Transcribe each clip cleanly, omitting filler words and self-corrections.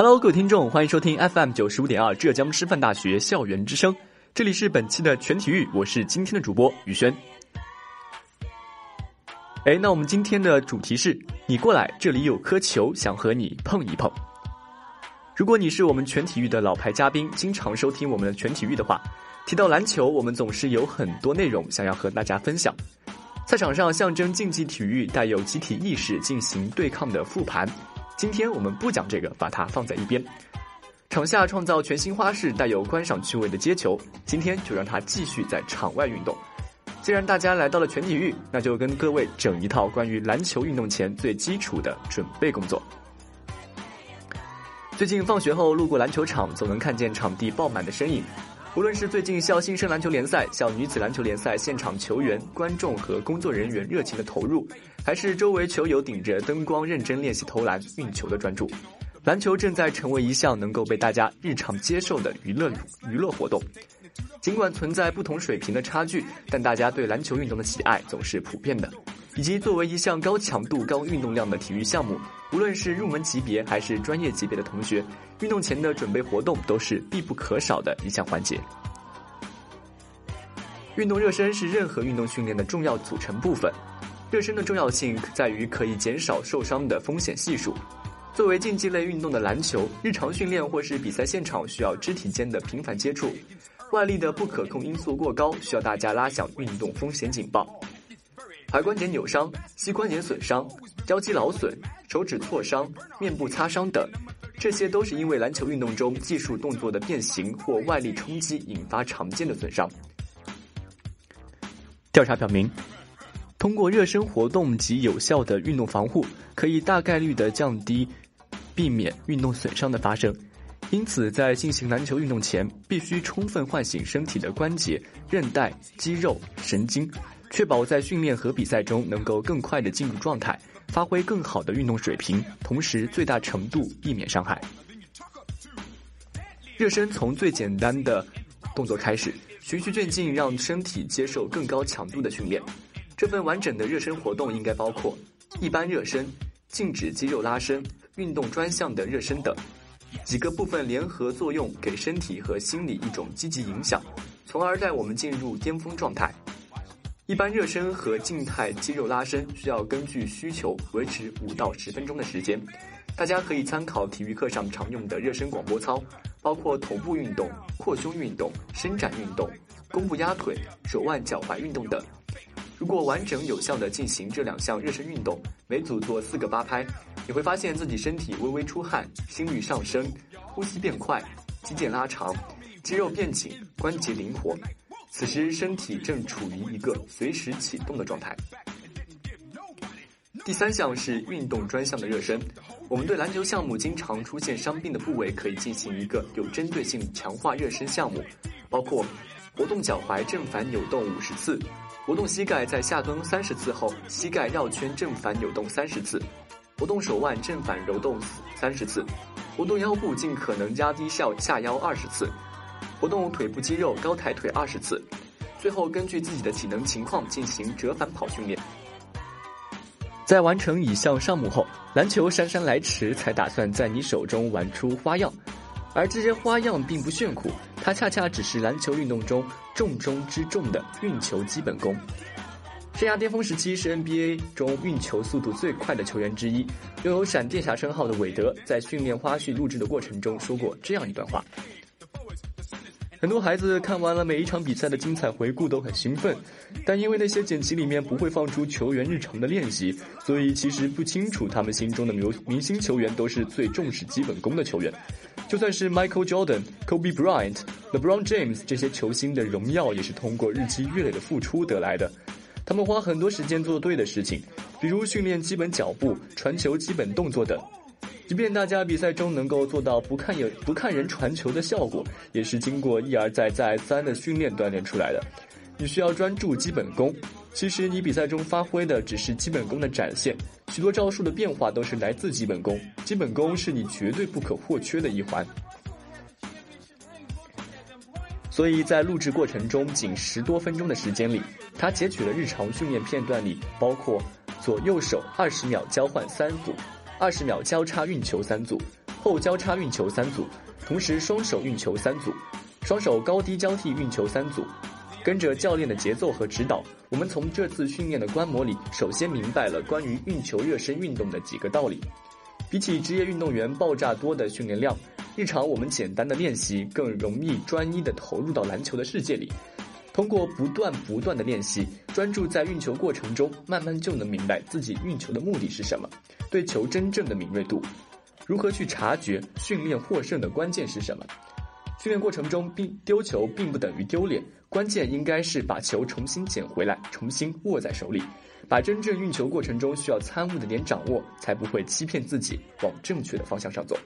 Hello， 各位听众，欢迎收听 FM95.2 浙江师范大学校园之声，这里是本期的全体育，我是今天的主播宇轩。那我们今天的主题是，你过来，这里有颗球想和你碰一碰。如果你是我们全体育的老牌嘉宾，经常收听我们的全体育的话，提到篮球，我们总是有很多内容想要和大家分享。赛场上象征竞技体育带有集体意识进行对抗的复盘，今天我们不讲这个，把它放在一边。场下创造全新花式带有观赏趣味的接球，今天就让它继续在场外运动。既然大家来到了全体育，那就跟各位整一套关于篮球运动前最基础的准备工作。最近放学后路过篮球场，总能看见场地爆满的身影。无论是最近校新生篮球联赛、校女子篮球联赛现场球员、观众和工作人员热情的投入，还是周围球友顶着灯光认真练习投篮、运球的专注，篮球正在成为一项能够被大家日常接受的娱乐活动。尽管存在不同水平的差距，但大家对篮球运动的喜爱总是普遍的，以及作为一项高强度、高运动量的体育项目，无论是入门级别还是专业级别的同学，运动前的准备活动都是必不可少的一项环节。运动热身是任何运动训练的重要组成部分，热身的重要性在于可以减少受伤的风险系数。作为竞技类运动的篮球，日常训练或是比赛现场需要肢体间的频繁接触，外力的不可控因素过高，需要大家拉响运动风险警报。踝关节扭伤、膝关节损伤、腰肌劳损、手指挫伤、面部擦伤等，这些都是因为篮球运动中技术动作的变形或外力冲击引发常见的损伤。调查表明，通过热身活动及有效的运动防护，可以大概率地降低避免运动损伤的发生。因此，在进行篮球运动前，必须充分唤醒身体的关节、韧带、肌肉、神经，确保在训练和比赛中能够更快地进入状态，发挥更好的运动水平，同时最大程度避免伤害。热身从最简单的动作开始，循序渐进，让身体接受更高强度的训练。这份完整的热身活动应该包括一般热身、静止肌肉拉伸、运动专项的热身等。几个部分联合作用，给身体和心理一种积极影响，从而带我们进入巅峰状态。一般热身和静态肌肉拉伸需要根据需求维持5到10分钟的时间。大家可以参考体育课上常用的热身广播操，包括头部运动、扩胸运动、伸展运动、弓步压腿、手腕脚踝运动等。如果完整有效地进行这两项热身运动，每组做4个8拍，你会发现自己身体微微出汗，心率上升，呼吸变快，肌腱拉长，肌肉变紧，关节灵活。此时身体正处于一个随时启动的状态。第三项是运动专项的热身。我们对篮球项目经常出现伤病的部位可以进行一个有针对性强化热身项目，包括活动脚踝正反扭动50次，活动膝盖在下蹲30次后膝盖绕圈正反扭动30次，活动手腕正反揉动30次，活动腰部尽可能压低下腰20次，活动腿部肌肉高抬腿20次，最后根据自己的体能情况进行折返跑训练。在完成以上项目后，篮球姗姗来迟，才打算在你手中玩出花样，而这些花样并不炫酷，它恰恰只是篮球运动中重中之重的运球基本功。生涯巅峰时期是 NBA 中运球速度最快的球员之一，拥有闪电侠称号的韦德在训练花絮录制的过程中说过这样一段话：很多孩子看完了每一场比赛的精彩回顾都很兴奋，但因为那些剪辑里面不会放出球员日常的练习，所以其实不清楚他们心中的明星球员都是最重视基本功的球员。就算是 Michael Jordan、Kobe Bryant、LeBron James 这些球星的荣耀也是通过日积月累的付出得来的。他们花很多时间做对的事情，比如训练基本脚步、传球基本动作等。即便大家比赛中能够做到不看人传球的效果，也是经过一而再再而三的训练锻炼出来的。你需要专注基本功，其实你比赛中发挥的只是基本功的展现，许多招数的变化都是来自基本功，基本功是你绝对不可或缺的一环。所以在录制过程中仅10多分钟的时间里，他截取了日常训练片段里包括左右手20秒交换3组、20秒交叉运球3组、后交叉运球三组，同时双手运球三组，双手高低交替运球三组。跟着教练的节奏和指导，我们从这次训练的观摩里，首先明白了关于运球热身运动的几个道理。比起职业运动员爆炸多的训练量，日常我们简单的练习更容易专一地投入到篮球的世界里。通过不断的练习，专注在运球过程中，慢慢就能明白自己运球的目的是什么，对球真正的敏锐度，如何去察觉训练获胜的关键是什么。训练过程中丢球并不等于丢脸，关键应该是把球重新捡回来，重新握在手里，把真正运球过程中需要参悟的点掌握，才不会欺骗自己，往正确的方向上走。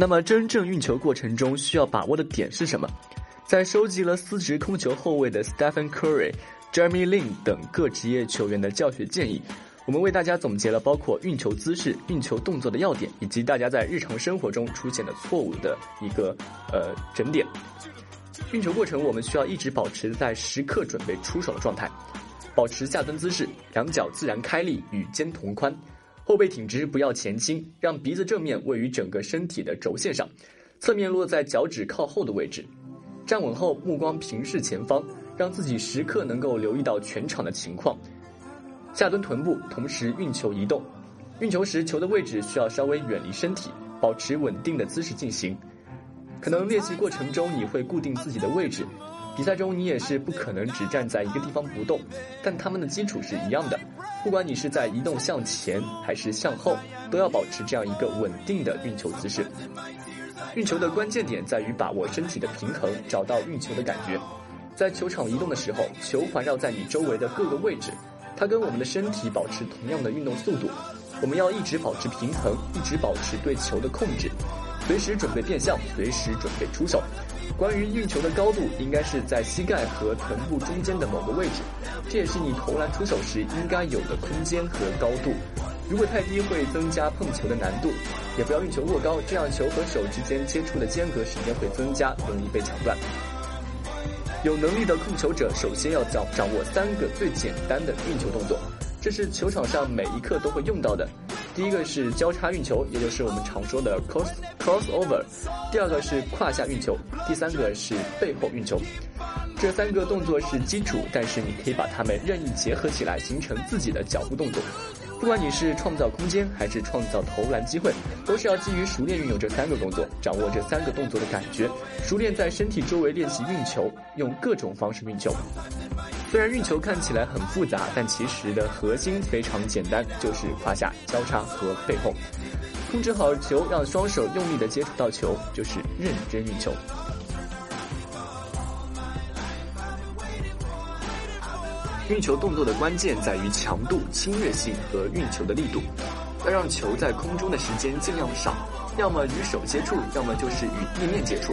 那么真正运球过程中需要把握的点是什么？在收集了司职控球后卫的 Stephen Curry、Jeremy Lin 等各职业球员的教学建议，我们为大家总结了包括运球姿势、运球动作的要点，以及大家在日常生活中出现的错误的一个整点。运球过程我们需要一直保持在时刻准备出手的状态，保持下蹲姿势，两脚自然开力与肩同宽，后背挺直，不要前倾，让鼻子正面位于整个身体的轴线上，侧面落在脚趾靠后的位置。站稳后，目光平视前方，让自己时刻能够留意到全场的情况。下蹲臀部，同时运球移动。运球时，球的位置需要稍微远离身体，保持稳定的姿势进行。可能练习过程中你会固定自己的位置，比赛中你也是不可能只站在一个地方不动，但他们的基础是一样的。不管你是在移动向前还是向后，都要保持这样一个稳定的运球姿势。运球的关键点在于把握身体的平衡，找到运球的感觉。在球场移动的时候，球环绕在你周围的各个位置，它跟我们的身体保持同样的运动速度。我们要一直保持平衡，一直保持对球的控制，随时准备变向，随时准备出手。关于运球的高度，应该是在膝盖和臀部中间的某个位置，这也是你投篮出手时应该有的空间和高度。如果太低会增加碰球的难度，也不要运球过高，这样球和手之间接触的间隔时间会增加，容易被抢断。有能力的控球者首先要掌握3个最简单的运球动作，这是球场上每一刻都会用到的。第一个是交叉运球，也就是我们常说的 crossover， 第二个是胯下运球，第三个是背后运球。这3个动作是基础，但是你可以把它们任意结合起来，形成自己的脚步动作。不管你是创造空间还是创造投篮机会，都是要基于熟练运用这3个动作，掌握这3个动作的感觉，熟练在身体周围练习运球，用各种方式运球。虽然运球看起来很复杂，但其实的核心非常简单，就是胯下、交叉和背后。控制好球，让双手用力地接触到球，就是认真运球。运球动作的关键在于强度、侵略性和运球的力度，要让球在空中的时间尽量少，要么与手接触，要么就是与地面接触，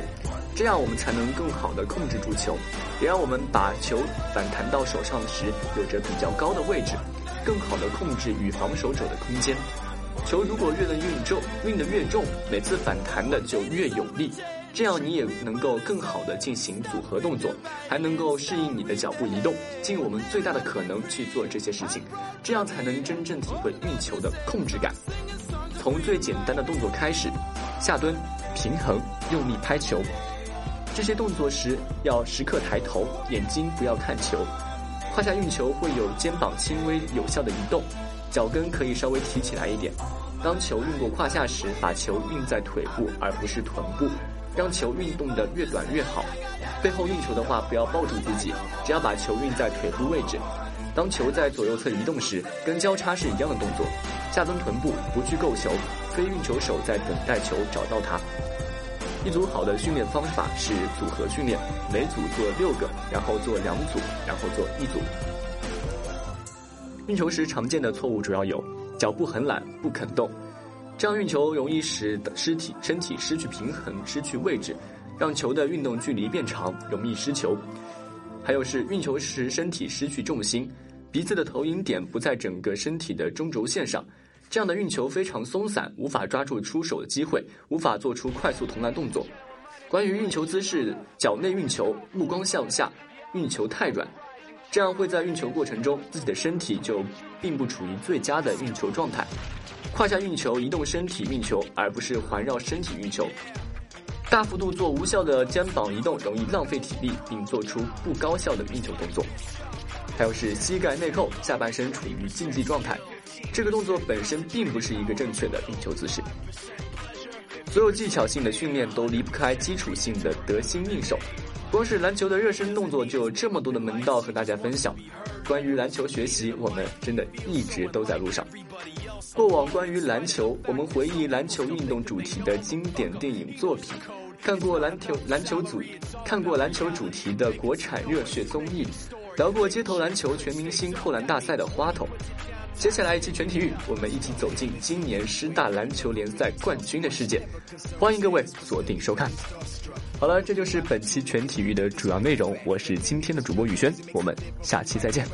这样我们才能更好地控制住球，也让我们把球反弹到手上时有着比较高的位置，更好地控制与防守者的空间。球如果运得越重，每次反弹的就越有力，这样你也能够更好地进行组合动作，还能够适应你的脚步移动，尽我们最大的可能去做这些事情，这样才能真正体会运球的控制感。从最简单的动作开始，下蹲、平衡、用力拍球，这些动作时要时刻抬头，眼睛不要看球。胯下运球会有肩膀轻微有效的移动，脚跟可以稍微提起来一点。当球运过胯下时，把球运在腿部而不是臀部，让球运动的越短越好。背后运球的话，不要抱住自己，只要把球运在腿部位置。当球在左右侧移动时，跟交叉是一样的动作，下蹲臀部，不去够球，非运球手在等待球找到它。一组好的训练方法是组合训练，每组做6个，然后做2组，然后做1组。运球时常见的错误主要有：脚步很懒，不肯动，这样运球容易使身体失去平衡，失去位置，让球的运动距离变长，容易失球。还有是运球时身体失去重心，鼻子的投影点不在整个身体的中轴线上，这样的运球非常松散，无法抓住出手的机会，无法做出快速投篮动作。关于运球姿势，脚内运球，目光向下，运球太软，这样会在运球过程中，自己的身体就并不处于最佳的运球状态。胯下运球，移动身体运球，而不是环绕身体运球。大幅度做无效的肩膀移动，容易浪费体力，并做出不高效的运球动作。还有是膝盖内扣，下半身处于竞技状态，这个动作本身并不是一个正确的运球姿势。所有技巧性的训练都离不开基础性的得心应手。光是篮球的热身动作就有这么多的门道和大家分享。关于篮球学习，我们真的一直都在路上。过往关于篮球，我们回忆篮球运动主题的经典电影作品，看过篮球主题的国产热血综艺，聊过街头篮球全明星扣篮大赛的花头。接下来一期全体育，我们一起走进今年师大篮球联赛冠军的世界，欢迎各位锁定收看。好了，这就是本期全体育的主要内容，我是今天的主播宇轩，我们下期再见。